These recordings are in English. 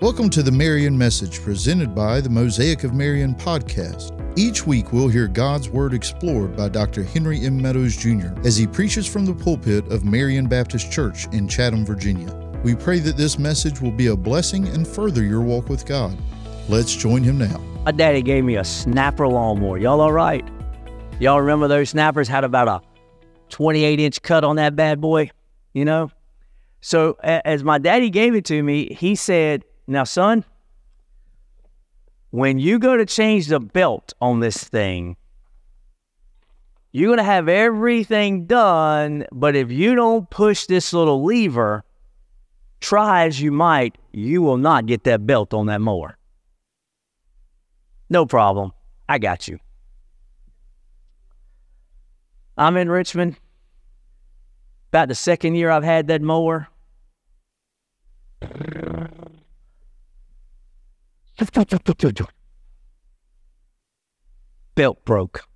Welcome to the Marion Message, presented by the Mosaic of Marion podcast. Each week, we'll hear God's Word explored by Dr. Henry M. Meadows, Jr. as he preaches from the pulpit of Marion Baptist Church in Chatham, Virginia. We pray that this message will be a blessing and further your walk with God. Let's join him now. My daddy gave me a snapper lawnmower. Y'all all right? Y'all remember those snappers had about a 28-inch cut on that bad boy, you know? So as my daddy gave it to me, he said, "Now, son, when you go to change the belt on this thing, you're going to have everything done, but if you don't push this little lever, try as you might, you will not get that belt on that mower." "No problem. I got you." I'm in Richmond. About the second year I've had that mower. Belt broke.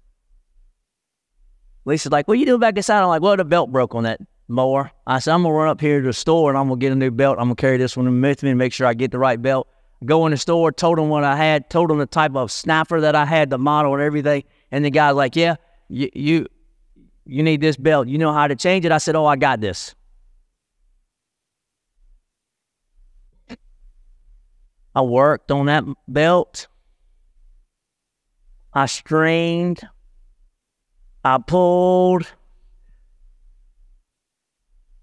Lisa's like, "What are you doing back this side?" I'm like, "Well, the belt broke on that mower." I said, "I'm going to run up here to the store and I'm going to get a new belt. I'm going to carry this one with me and make sure I get the right belt." Go in the store, told them what I had, told them the type of snapper that I had, the model and everything. And the guy's like, "Yeah, you need this belt. You know how to change it?" I said, "Oh, I got this." I worked on that belt. I strained. I pulled.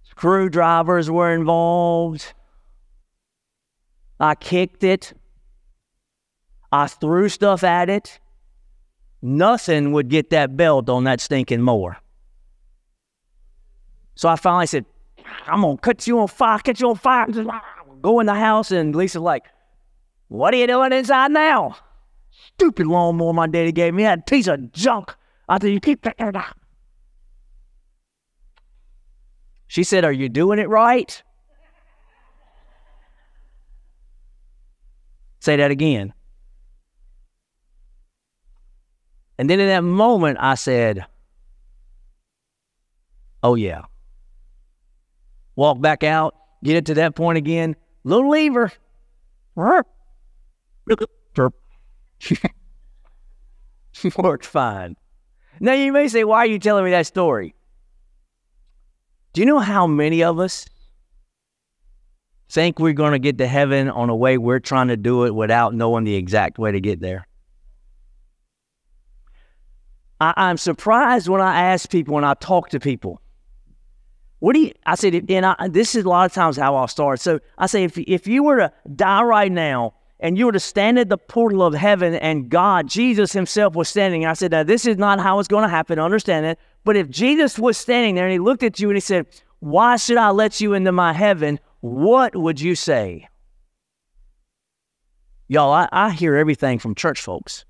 Screwdrivers were involved. I kicked it. I threw stuff at it. Nothing would get that belt on that stinking mower. So I finally said, "I'm going to cut you on fire. Go in the house." And Lisa's like, "What are you doing inside now? Stupid lawnmower my daddy gave me, that piece of junk." I said, "You keep that there." She said, "Are you doing it right?" Say that again. And then in that moment, I said, "Oh yeah." Walk back out, get it to that point again. Little lever. Worked fine. Now you may say, "Why are you telling me that story?" Do you know how many of us think we're going to get to heaven on a way we're trying to do it without knowing the exact way to get there? I'm surprised when I ask people, when I talk to people, this is a lot of times how I'll start. So I say, if you were to die right now and you were to stand at the portal of heaven and God, Jesus himself was standing. I said, "Now this is not how it's going to happen. Understand that. But if Jesus was standing there and he looked at you and he said, 'Why should I let you into my heaven?' What would you say?" Y'all, I hear everything from church folks.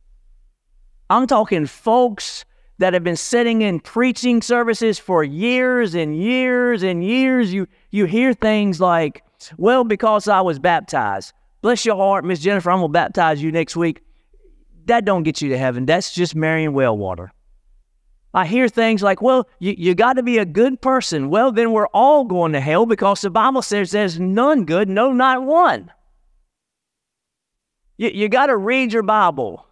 I'm talking folks that have been sitting in preaching services for years and years and years. You hear things like, "Well, because I was baptized." Bless your heart, Miss Jennifer, I'm going to baptize you next week. That don't get you to heaven. That's just Marion well water. I hear things like, "Well, you got to be a good person." Well, then we're all going to hell because the Bible says there's none good, no, not one. You got to read your Bible.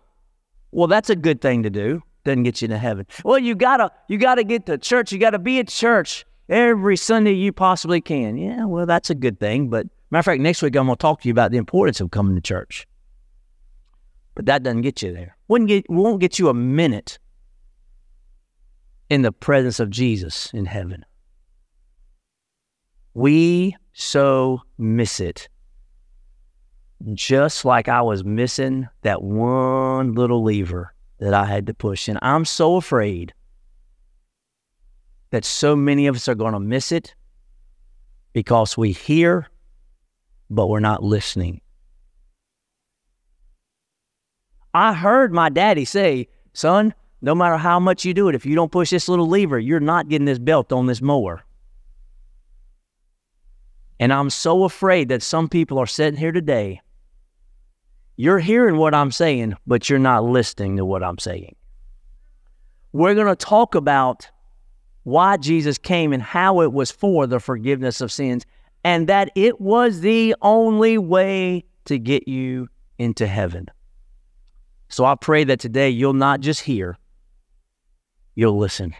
Well, that's a good thing to do. Doesn't get you to heaven. Well, you gotta get to church. You gotta be at church every Sunday you possibly can. Yeah, well, that's a good thing. But matter of fact, next week I'm gonna talk to you about the importance of coming to church. But that doesn't get you there. Won't get you a minute in the presence of Jesus in heaven. We so miss it. Just like I was missing that one little lever that I had to push. And I'm so afraid that so many of us are going to miss it because we hear, but we're not listening. I heard my daddy say, "Son, no matter how much you do it, if you don't push this little lever, you're not getting this belt on this mower." And I'm so afraid that some people are sitting here today. You're hearing what I'm saying, but you're not listening to what I'm saying. We're going to talk about why Jesus came and how it was for the forgiveness of sins, and that it was the only way to get you into heaven. So I pray that today you'll not just hear, you'll listen.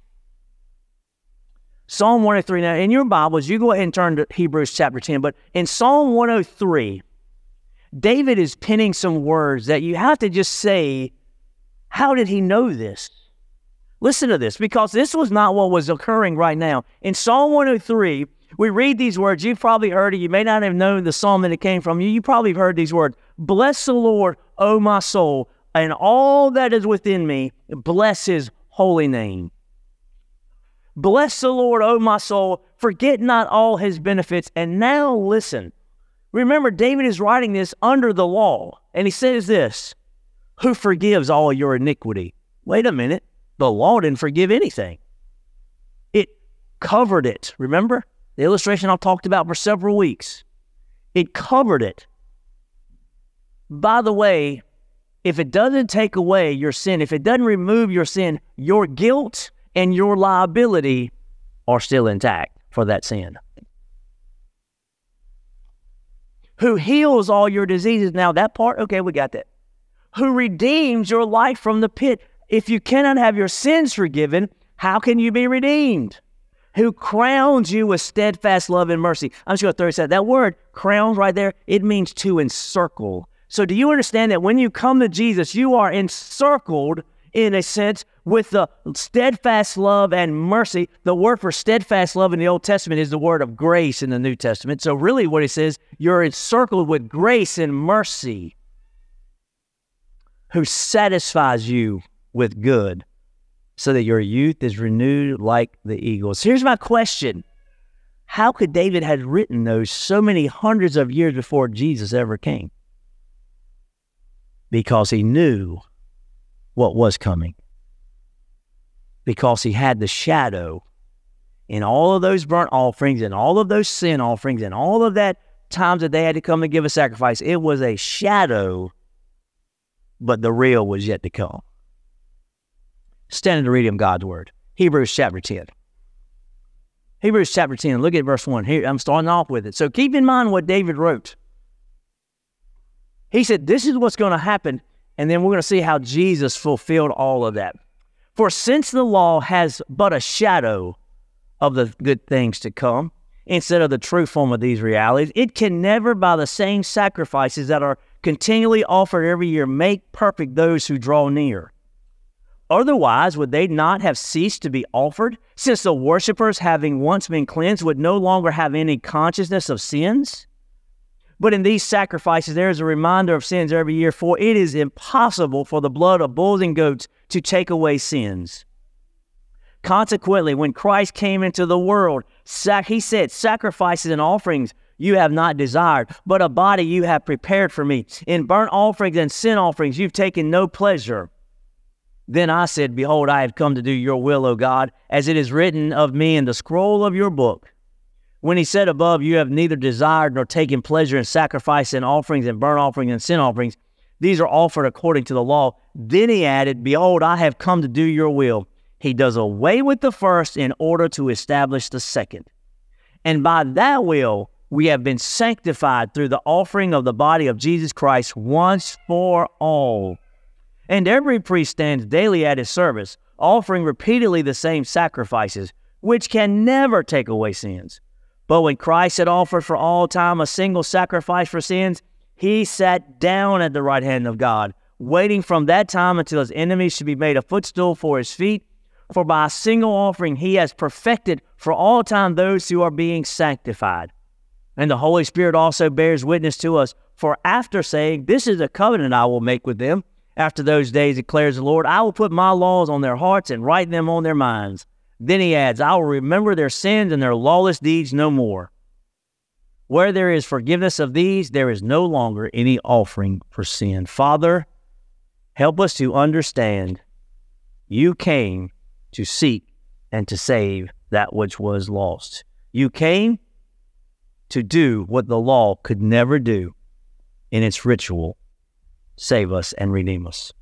Psalm 103. Now, in your Bibles, you go ahead and turn to Hebrews chapter 10. But in Psalm 103, David is penning some words that you have to just say, how did he know this? Listen to this, because this was not what was occurring right now. In Psalm 103, we read these words. You've probably heard it. You may not have known the psalm that it came from. You probably have heard these words. Bless the Lord, O my soul, and all that is within me. Bless his holy name. Bless the Lord, O my soul. Forget not all his benefits. And now listen. Remember, David is writing this under the law. And he says this, who forgives all your iniquity? Wait a minute. The law didn't forgive anything. It covered it. Remember the illustration I've talked about for several weeks? It covered it. By the way, if it doesn't take away your sin, if it doesn't remove your sin, your guilt and your liability are still intact for that sin. Who heals all your diseases. Now that part, okay, we got that. Who redeems your life from the pit. If you cannot have your sins forgiven, how can you be redeemed? Who crowns you with steadfast love and mercy. I'm just going to throw this out. That word, crowns right there, it means to encircle. So do you understand that when you come to Jesus, you are encircled, in a sense, with the steadfast love and mercy? The word for steadfast love in the Old Testament is the word of grace in the New Testament. So really what it says, you're encircled with grace and mercy. Who satisfies you with good, so that your youth is renewed like the eagles. Here's my question. How could David have written those so many hundreds of years before Jesus ever came? Because he knew what was coming. Because he had the shadow in all of those burnt offerings and all of those sin offerings and all of that times that they had to come and give a sacrifice. It was a shadow, but the real was yet to come. Standing to read him God's word. Hebrews chapter 10. Hebrews chapter 10. Look at verse 1. Here, I'm starting off with it. So keep in mind what David wrote. He said, this is what's going to happen. And then we're going to see how Jesus fulfilled all of that. For since the law has but a shadow of the good things to come, instead of the true form of these realities, it can never by the same sacrifices that are continually offered every year make perfect those who draw near. Otherwise, would they not have ceased to be offered, since the worshipers, having once been cleansed, would no longer have any consciousness of sins? But in these sacrifices, there is a reminder of sins every year, for it is impossible for the blood of bulls and goats to take away sins. Consequently, when Christ came into the world, he said, sacrifices and offerings you have not desired, but a body you have prepared for me. In burnt offerings and sin offerings, you've taken no pleasure. Then I said, behold, I have come to do your will, O God, as it is written of me in the scroll of your book. When he said above, you have neither desired nor taken pleasure in sacrifice and offerings and burnt offerings and sin offerings. These are offered according to the law. Then he added, behold, I have come to do your will. He does away with the first in order to establish the second. And by that will, we have been sanctified through the offering of the body of Jesus Christ once for all. And every priest stands daily at his service, offering repeatedly the same sacrifices, which can never take away sins. But when Christ had offered for all time a single sacrifice for sins, he sat down at the right hand of God, waiting from that time until his enemies should be made a footstool for his feet. For by a single offering he has perfected for all time those who are being sanctified. And the Holy Spirit also bears witness to us, for after saying, this is a covenant I will make with them, after those days, declares the Lord, I will put my laws on their hearts and write them on their minds. Then he adds, I will remember their sins and their lawless deeds no more. Where there is forgiveness of these, there is no longer any offering for sin. Father, help us to understand you came to seek and to save that which was lost. You came to do what the law could never do in its ritual. Save us and redeem us.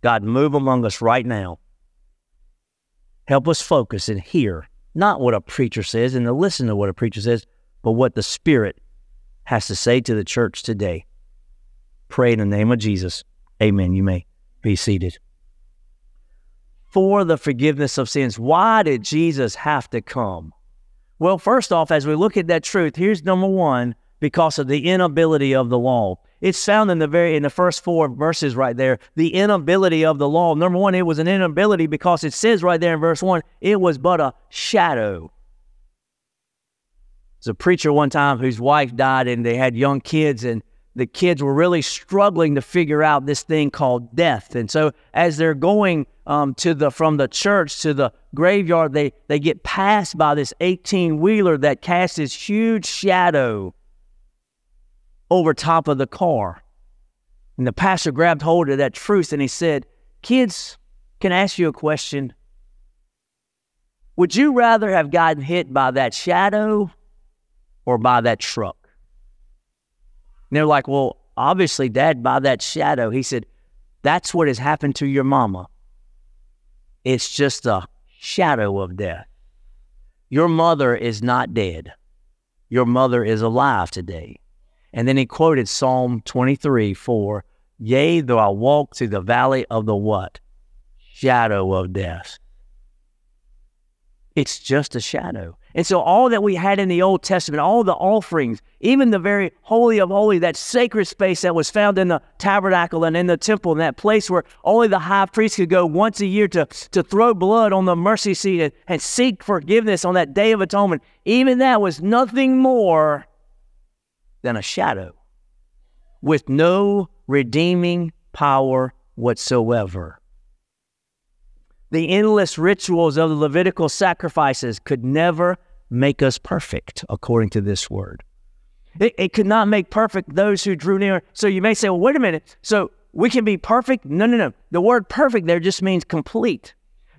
God, move among us right now. Help us focus and hear, not what a preacher says and to listen to what a preacher says, but what the Spirit has to say to the church today. pray in the name of Jesus. Amen. You may be seated. For the forgiveness of sins. Why did Jesus have to come? Well, first off, as we look at that truth, here's number one, because of the inability of the law. It's found in the first four verses right there, the inability of the law. Number one, it was an inability because it says right there in verse 1, it was but a shadow. There's a preacher one time whose wife died and they had young kids, and the kids were really struggling to figure out this thing called death. And so as they're going from the church to the graveyard, they get passed by this 18-wheeler that casts this huge shadow over top of the car. And the pastor grabbed hold of that truth and he said, "Kids, can I ask you a question? Would you rather have gotten hit by that shadow or by that truck?" And they're like, "Well, obviously, Dad, by that shadow." He said, "That's what has happened to your mama. It's just a shadow of death. Your mother is not dead. Your mother is alive today." And then he quoted Psalm 23, 4, "Yea, though I walk through the valley of the" what? "Shadow of death." It's just a shadow. And so all that we had in the Old Testament, all the offerings, even the very Holy of Holies, that sacred space that was found in the tabernacle and in the temple, and that place where only the high priest could go once a year to throw blood on the mercy seat and seek forgiveness on that Day of Atonement, even that was nothing more than a shadow with no redeeming power whatsoever. The endless rituals of the Levitical sacrifices could never make us perfect, according to this word. It could not make perfect those who drew near. So you may say, "Well, wait a minute, so we can be perfect?" No. The word perfect there just means complete.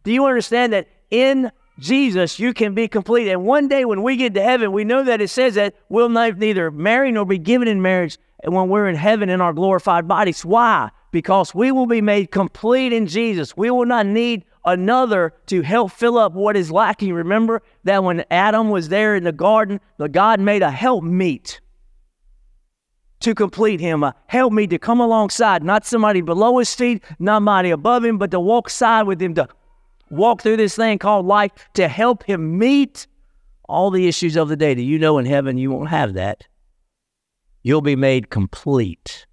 Do you understand that in Jesus, you can be complete? And one day when we get to heaven, we know that it says that we'll neither marry nor be given in marriage when we're in heaven in our glorified bodies. Why? Because we will be made complete in Jesus. We will not need another to help fill up what is lacking. Remember that when Adam was there in the garden, God made a helpmeet to complete him, a helpmeet to come alongside, not somebody below his feet, not somebody above him, but to walk side with him, to walk through this thing called life, to help him meet all the issues of the day. Do you know in heaven you won't have that? You'll be made complete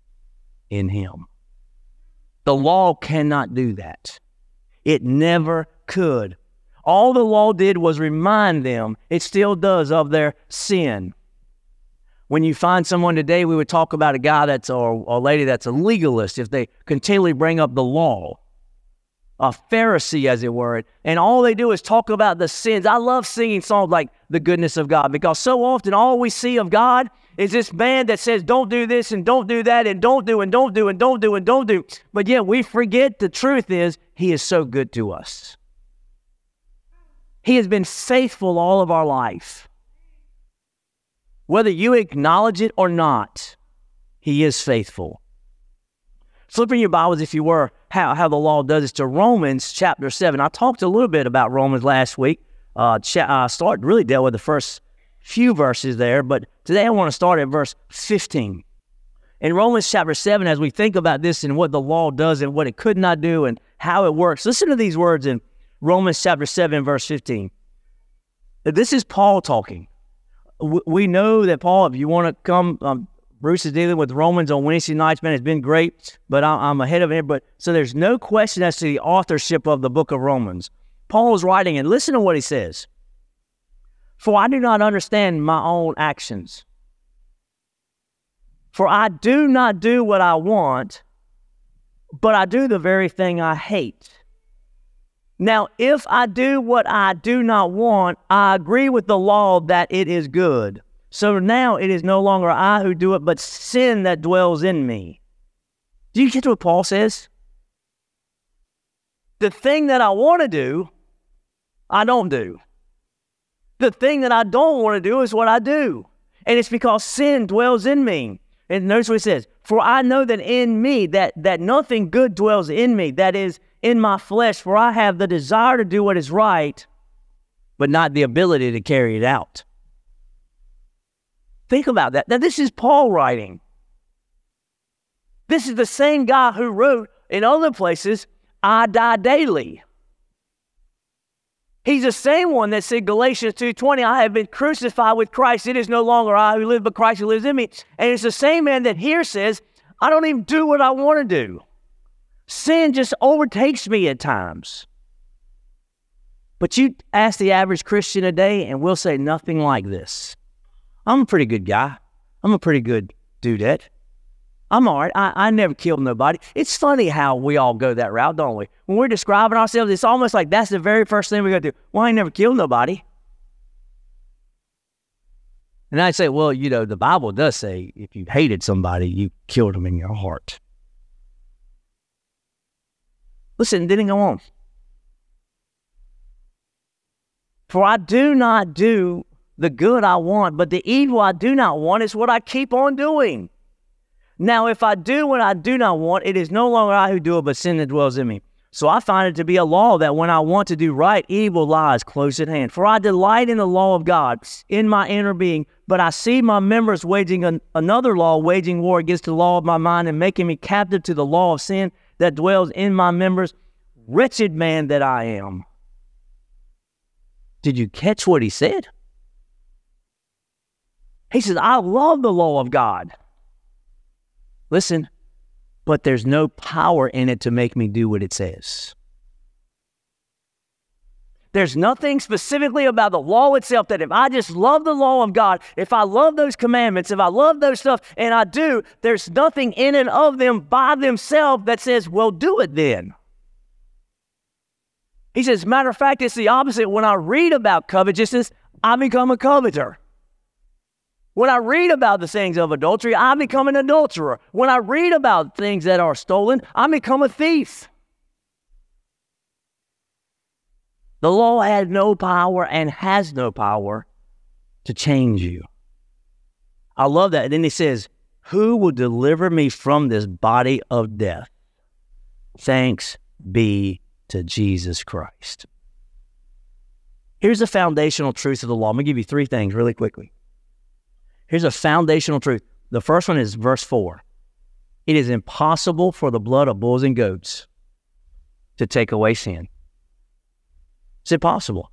in him. The law cannot do that. It never could. All the law did was remind them, it still does, of their sin. When you find someone today, we would talk about a guy or a lady that's a legalist if they continually bring up the law. A Pharisee, as it were, and all they do is talk about the sins. I love singing songs like The Goodness of God, because so often all we see of God is this band that says, "Don't do this and don't do that and don't do and don't do and don't do and don't do." But yet we forget the truth is he is so good to us. He has been faithful all of our life. Whether you acknowledge it or not, he is faithful. Flip in your Bibles, if you were, how the law does it, to Romans chapter 7. I talked a little bit about Romans last week. I dealt with the first few verses there, but today I want to start at verse 15. In Romans chapter 7, as we think about this and what the law does and what it could not do and how it works, listen to these words in Romans chapter 7, verse 15. This is Paul talking. We know that Paul, if you want to come... Bruce is dealing with Romans on Wednesday nights, man. It's been great, but I'm ahead of him. But so there's no question as to the authorship of the book of Romans. Paul is writing, and listen to what he says. "For I do not understand my own actions. For I do not do what I want, but I do the very thing I hate. Now, if I do what I do not want, I agree with the law that it is good. So now it is no longer I who do it, but sin that dwells in me." Do you get to what Paul says? The thing that I want to do, I don't do. The thing that I don't want to do is what I do. And it's because sin dwells in me. And notice what he says, "For I know that in me, that nothing good dwells in me, that is, in my flesh, for I have the desire to do what is right, but not the ability to carry it out." Think about that. Now, this is Paul writing. This is the same guy who wrote in other places, I die daily. He's the same one that said, Galatians 2:20, I have been crucified with Christ. It is no longer I who live, but Christ who lives in me. And it's the same man that here says, I don't even do what I want to do. Sin just overtakes me at times. But you ask the average Christian today, and we'll say nothing like this. I'm a pretty good guy. I'm a pretty good dudette. I'm all right. I never killed nobody. It's funny how we all go that route, don't we? When we're describing ourselves, it's almost like that's the very first thing we go to. Well, I ain't never killed nobody. And I say, well, you know, the Bible does say if you hated somebody, you killed them in your heart. Listen, didn't go on. For I do not do the good I want, but the evil I do not want is what I keep on doing. Now, if I do what I do not want, it is no longer I who do it, but sin that dwells in me. So I find it to be a law that when I want to do right, evil lies close at hand. For I delight in the law of God in my inner being, but I see my members waging another law, waging war against the law of my mind and making me captive to the law of sin that dwells in my members. Wretched man that I am. Did you catch what he said? He says, I love the law of God. Listen, but there's no power in it to make me do what it says. There's nothing specifically about the law itself that if I just love the law of God, if I love those commandments, if I love those stuff, and I do, there's nothing in and of them by themselves that says, well, do it then. He says, matter of fact, it's the opposite. When I read about covetousness, I become a coveter. When I read about the things of adultery, I become an adulterer. When I read about things that are stolen, I become a thief. The law had no power and has no power to change you. I love that. And then he says, who will deliver me from this body of death? Thanks be to Jesus Christ. Here's the foundational truth of the law. I'm going to give you three things really quickly. Here's a foundational truth. The first one is verse 4. It is impossible for the blood of bulls and goats to take away sin. It's impossible.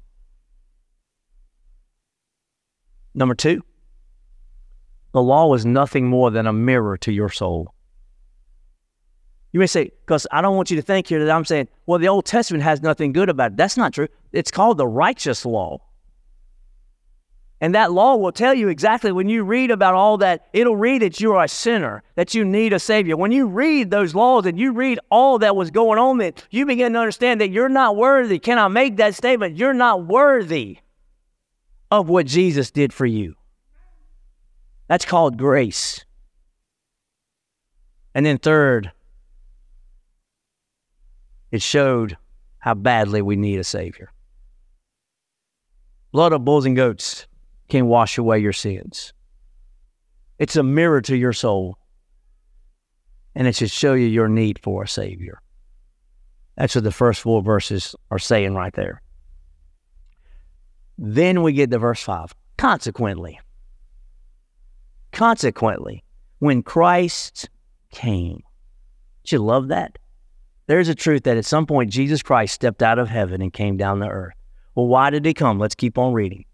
Number 2, the law was nothing more than a mirror to your soul. You may say, because I don't want you to think here that I'm saying, well, the Old Testament has nothing good about it. That's not true. It's called the righteous law. And that law will tell you exactly when you read about all that, it'll read that you are a sinner, that you need a Savior. When you read those laws and you read all that was going on, then you begin to understand that you're not worthy. Can I make that statement? You're not worthy of what Jesus did for you. That's called grace. And then third, it showed how badly we need a Savior. Blood of bulls and goats can wash away your sins. It's a mirror to your soul, and it should show you your need for a Savior. That's what the first 4 verses are saying right there. Then we get to verse 5. Consequently, when Christ came. Don't you love that? There's a truth that at some point Jesus Christ stepped out of heaven and came down to earth. Well, why did he come? Let's keep on reading.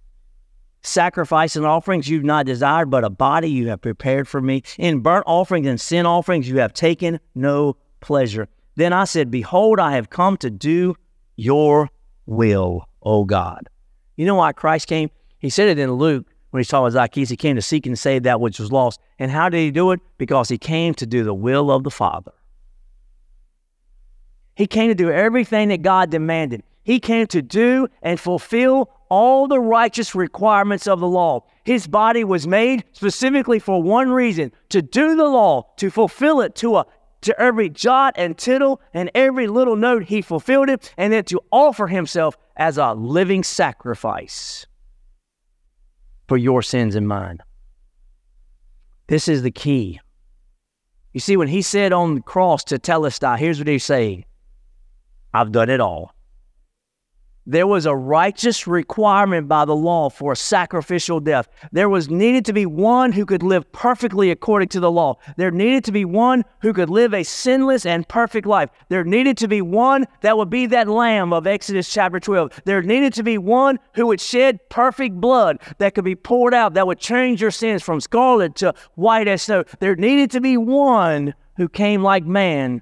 Sacrifice and offerings you've not desired, but a body you have prepared for me. In burnt offerings and sin offerings you have taken no pleasure. Then I said, behold, I have come to do your will, O God. You know why Christ came? He said it in Luke when he saw Zacchaeus. He came to seek and save that which was lost. And how did he do it? Because he came to do the will of the Father. He came to do everything that God demanded. He came to do and fulfill all the righteous requirements of the law. His body was made specifically for one reason, to do the law, to fulfill it to every jot and tittle and every little note. He fulfilled it, and then to offer himself as a living sacrifice for your sins and mine. This is the key. You see, when he said on the cross to Telestai, here's what he's saying. I've done it all. There was a righteous requirement by the law for a sacrificial death. There was needed to be one who could live perfectly according to the law. There needed to be one who could live a sinless and perfect life. There needed to be one that would be that lamb of Exodus chapter 12. There needed to be one who would shed perfect blood that could be poured out, that would change your sins from scarlet to white as snow. There needed to be one who came like man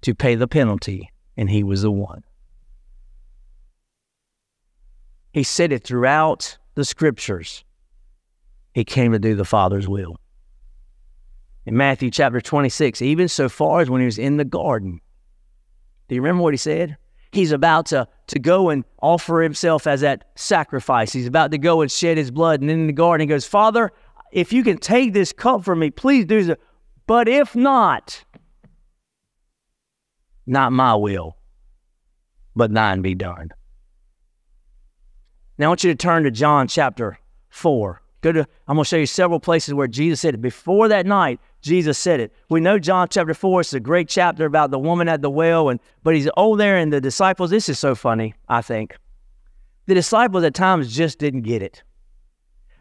to pay the penalty, and he was the one. He said it throughout the scriptures. He came to do the Father's will. In Matthew chapter 26, even so far as when he was in the garden, do you remember what he said? He's about to go and offer himself as that sacrifice. He's about to go and shed his blood. And in the garden, he goes, Father, if you can take this cup from me, please do so. But if not, not my will, but thine be done. Now I want you to turn to John chapter 4. I'm going to show you several places where Jesus said it. Before that night, Jesus said it. We know John chapter 4 is a great chapter about the woman at the well, but he's old there, and the disciples, this is so funny, I think. The disciples at times just didn't get it.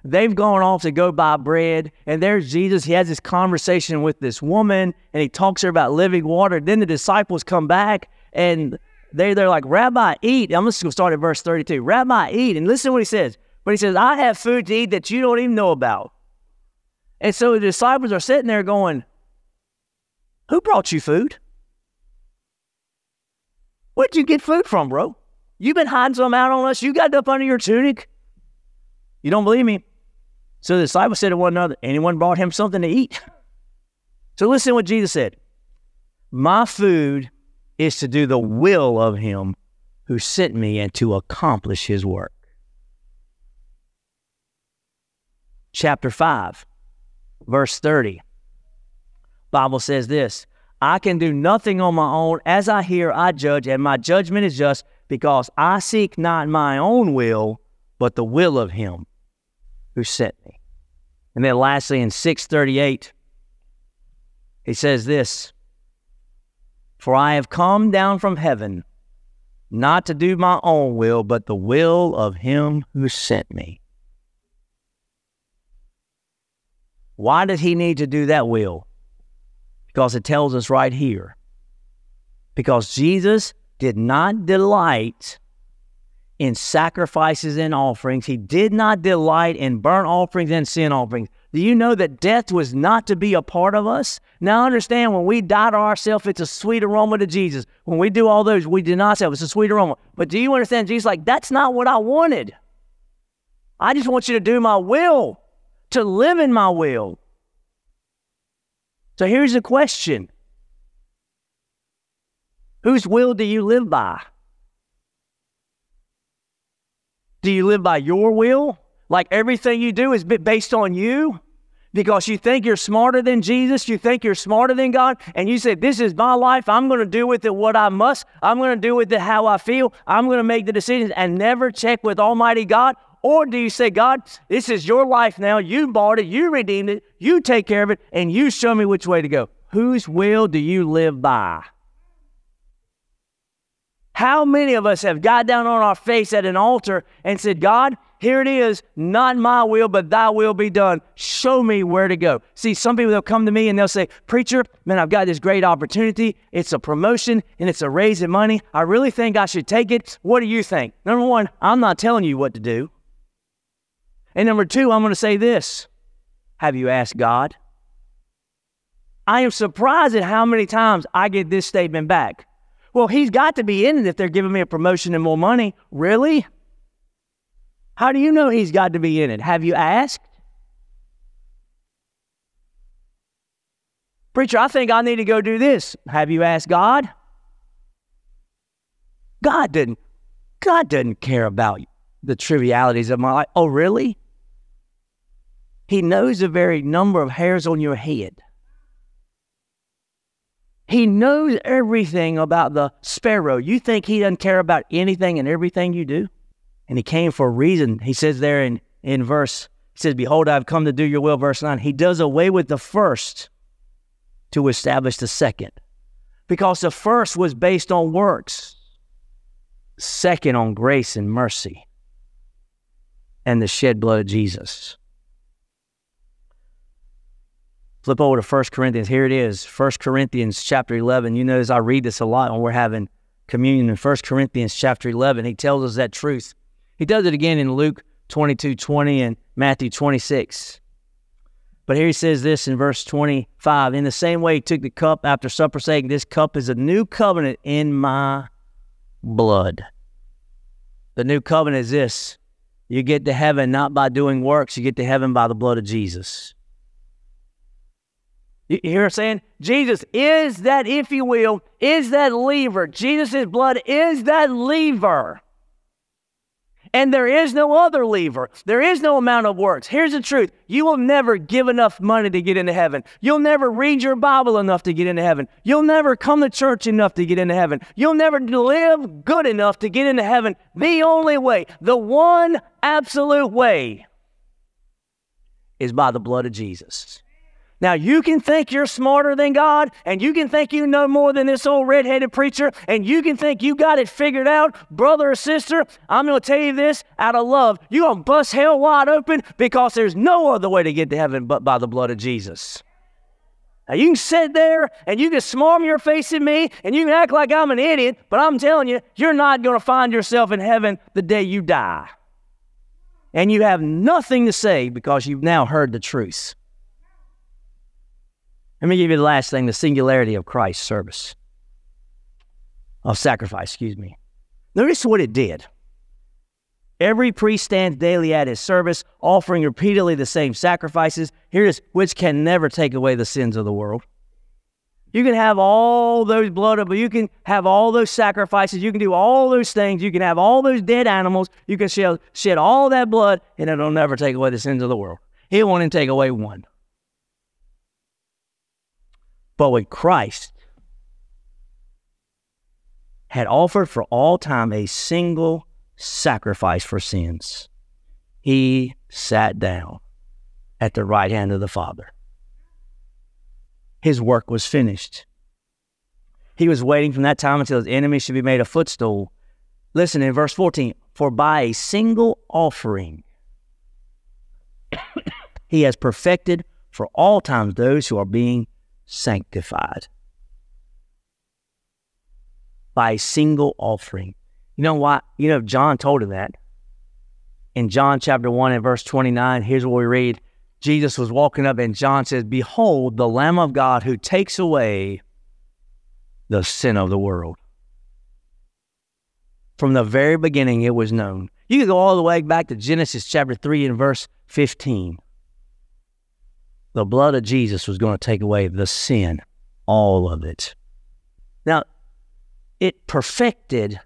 They've gone off to go buy bread, and there's Jesus. He has this conversation with this woman, and he talks to her about living water. Then the disciples come back, and they're like, Rabbi, eat. I'm just going to start at verse 32. Rabbi, eat. And listen to what he says. But he says, I have food to eat that you don't even know about. And so the disciples are sitting there going, who brought you food? Where'd you get food from, bro? You've been hiding some out on us. You got up under your tunic. You don't believe me? So the disciples said to one another, anyone brought him something to eat? So listen to what Jesus said. My food is to do the will of him who sent me and to accomplish his work. Chapter 5, verse 30. Bible says this, I can do nothing on my own. As I hear, I judge, and my judgment is just because I seek not my own will, but the will of him who sent me. And then lastly, in 6:38, he says this, for I have come down from heaven, not to do my own will, but the will of him who sent me. Why did he need to do that will? Because it tells us right here. Because Jesus did not delight in sacrifices and offerings. He did not delight in burnt offerings and sin offerings. Do you know that death was not to be a part of us? Now understand, when we die to ourselves, it's a sweet aroma to Jesus. When we do all those, we deny ourselves. It's a sweet aroma. But do you understand? Jesus is like, that's not what I wanted. I just want you to do my will, to live in my will. So here's the question. Whose will do you live by? Do you live by your will? Like everything you do is based on you? Because you think you're smarter than Jesus, you think you're smarter than God, and you say, this is my life, I'm going to do with it what I must, I'm going to do with it how I feel, I'm going to make the decisions and never check with Almighty God? Or do you say, God, this is your life now, you bought it, you redeemed it, you take care of it, and you show me which way to go? Whose will do you live by? How many of us have got down on our face at an altar and said, God, here it is, not my will, but thy will be done. Show me where to go. See, some people, they'll come to me and they'll say, preacher, man, I've got this great opportunity. It's a promotion and it's a raise in money. I really think I should take it. What do you think? Number one, I'm not telling you what to do. And number two, I'm going to say this. Have you asked God? I am surprised at how many times I get this statement back. Well, he's got to be in it if they're giving me a promotion and more money. Really? How do you know he's got to be in it? Have you asked? Preacher, I think I need to go do this. Have you asked God? God doesn't care about the trivialities of my life. Oh, really? He knows the very number of hairs on your head. He knows everything about the sparrow. You think he doesn't care about anything and everything you do? And he came for a reason. He says there in verse, he says, behold, I've come to do your will, verse 9. He does away with the first to establish the second. Because the first was based on works. second on grace and mercy and the shed blood of Jesus. Flip over to 1 Corinthians. Here it is, 1 Corinthians chapter 11. You notice I read this a lot when we're having communion. In 1 Corinthians chapter 11, he tells us that truth. He does it again in Luke 22:20 and Matthew 26. But here he says this in verse 25. In the same way he took the cup after supper, saying, this cup is a new covenant in my blood. The new covenant is this. You get to heaven not by doing works. You get to heaven by the blood of Jesus. You hear what I'm saying? Jesus is that, if you will, is that lever. Jesus' blood is that lever. And there is no other lever. There is no amount of works. Here's the truth. You will never give enough money to get into heaven. You'll never read your Bible enough to get into heaven. You'll never come to church enough to get into heaven. You'll never live good enough to get into heaven. The only way, the one absolute way, is by the blood of Jesus. Now, you can think you're smarter than God, and you can think you know more than this old redheaded preacher, and you can think you got it figured out, brother or sister. I'm going to tell you this out of love. You're going to bust hell wide open, because there's no other way to get to heaven but by the blood of Jesus. Now, you can sit there, and you can smarm your face at me, and you can act like I'm an idiot, but I'm telling you, you're not going to find yourself in heaven the day you die. And you have nothing to say because you've now heard the truth. Let me give you the last thing, the singularity of Christ's service. Of sacrifice, excuse me. Notice what it did. Every priest stands daily at his service, offering repeatedly the same sacrifices, which can never take away the sins of the world. You can have all those you can have all those sacrifices, you can do all those things, you can have all those dead animals, you can shed all that blood, and it'll never take away the sins of the world. He won't even take away one. But when Christ had offered for all time a single sacrifice for sins, he sat down at the right hand of the Father. His work was finished. He was waiting from that time until his enemy should be made a footstool. Listen, in verse 14, for by a single offering, he has perfected for all times those who are being sanctified. By a single offering. You know why? You know, John told him that. In John chapter 1 and verse 29, here's what we read. Jesus was walking up and John says, behold, the Lamb of God who takes away the sin of the world. From the very beginning, it was known. You can go all the way back to Genesis chapter 3 and verse 15. The blood of Jesus was going to take away the sin, all of it. Now, it perfected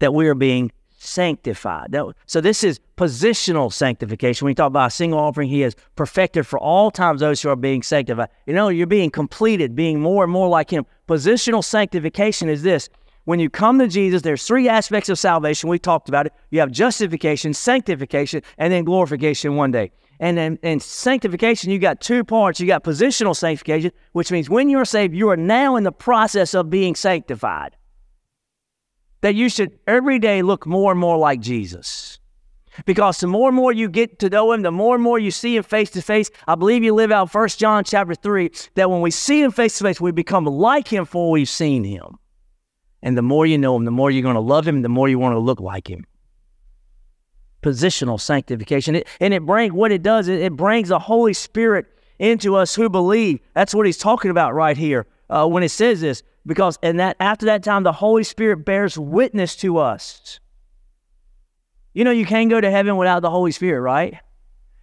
that we are being sanctified. So this is positional sanctification. When you talk about a single offering, he has perfected for all times those who are being sanctified. You know, you're being completed, being more and more like him. Positional sanctification is this. When you come to Jesus, there's three aspects of salvation. We talked about it. You have justification, sanctification, and then glorification one day. And in sanctification, you got two parts. You got positional sanctification, which means when you're saved, you are now in the process of being sanctified. That you should every day look more and more like Jesus. Because the more and more you get to know him, the more and more you see him face to face. I believe you live out 1 John chapter 3, that when we see him face to face, we become like him for we've seen him. And the more you know him, the more you're going to love him, the more you want to look like him. Positional sanctification. It brings the Holy Spirit into us who believe. That's what he's talking about right here when it says this. Because after that time, the Holy Spirit bears witness to us. You know, you can't go to heaven without the Holy Spirit, right?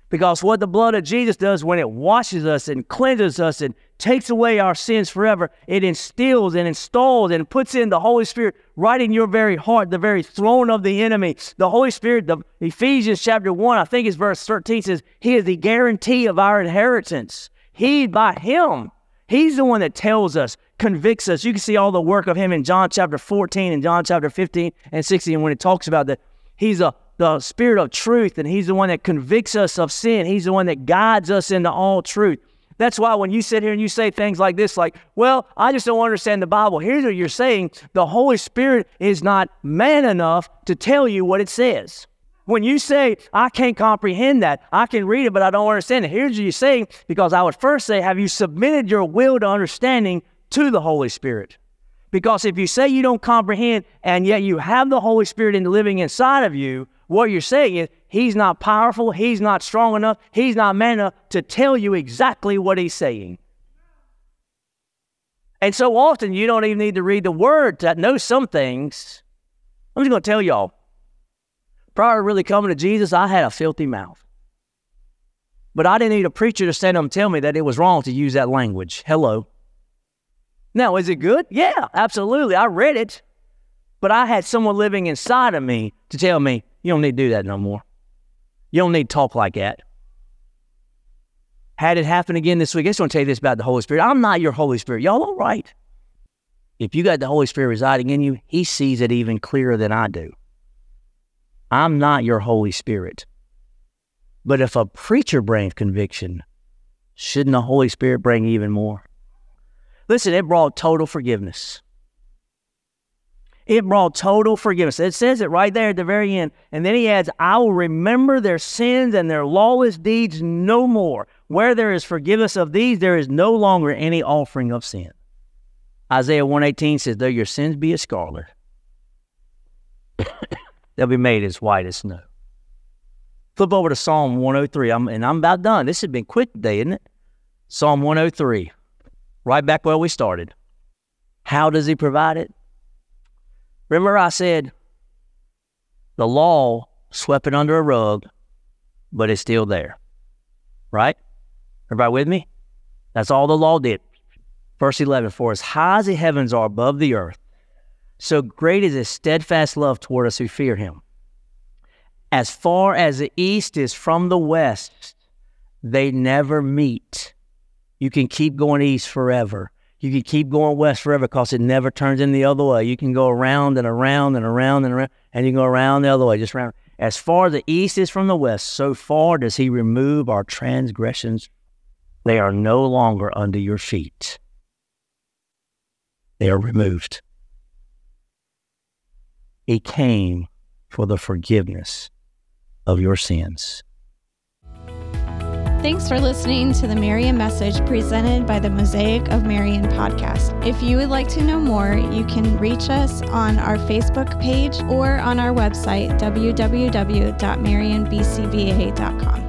Because what the blood of Jesus does when it washes us and cleanses us and takes away our sins forever, it instills and installs and puts in the Holy Spirit right in your very heart, the very throne of the enemy. The Holy Spirit, Ephesians chapter 1, I think it's verse 13, says, he is the guarantee of our inheritance. He's the one that tells us, convicts us. You can see all the work of him in John chapter 14 and John chapter 15 and 16 when it talks about that he's the Spirit of truth, and he's the one that convicts us of sin. He's the one that guides us into all truth. That's why when you sit here and you say things like this, like, well, I just don't understand the Bible. Here's what you're saying. The Holy Spirit is not man enough to tell you what it says. When you say, I can't comprehend that, I can read it, but I don't understand it. Here's what you're saying, because I would first say, have you submitted your will to understanding to the Holy Spirit? Because if you say you don't comprehend, and yet you have the Holy Spirit living inside of you, what you're saying is, He's not powerful, He's not strong enough, He's not man enough to tell you exactly what He's saying. And so often, you don't even need to read the Word to know some things. I'm just going to tell y'all, prior to really coming to Jesus, I had a filthy mouth. But I didn't need a preacher to stand up and tell me that it was wrong to use that language. Hello. Now, is it good? Yeah, absolutely. I read it. But I had someone living inside of me to tell me, you don't need to do that no more. You don't need to talk like that. Had it happen again this week, I just want to tell you this about the Holy Spirit. I'm not your Holy Spirit. Y'all all right? If you got the Holy Spirit residing in you, He sees it even clearer than I do. I'm not your Holy Spirit. But if a preacher brings conviction, shouldn't the Holy Spirit bring even more? Listen, it brought total forgiveness. It brought total forgiveness. It says it right there at the very end. And then he adds, I will remember their sins and their lawless deeds no more. Where there is forgiveness of these, there is no longer any offering of sin. Isaiah 1:18 says, though your sins be as scarlet, they'll be made as white as snow. Flip over to Psalm 103. I'm about done. This has been quick today, isn't it? Psalm 103. Right back where we started. How does He provide it? Remember I said, the law swept it under a rug, but it's still there. Right? Everybody with me? That's all the law did. Verse 11, for as high as the heavens are above the earth, so great is His steadfast love toward us who fear Him. As far as the east is from the west, they never meet. You can keep going east forever. You can keep going west forever because it never turns in the other way. You can go around and around and around and around, and you can go around the other way, just around. As far as the east is from the west, so far does He remove our transgressions. They are no longer under your feet. They are removed. He came for the forgiveness of your sins. Thanks for listening to the Marion Message presented by the Mosaic of Marion podcast. If you would like to know more, you can reach us on our Facebook page or on our website, www.marionbcva.com.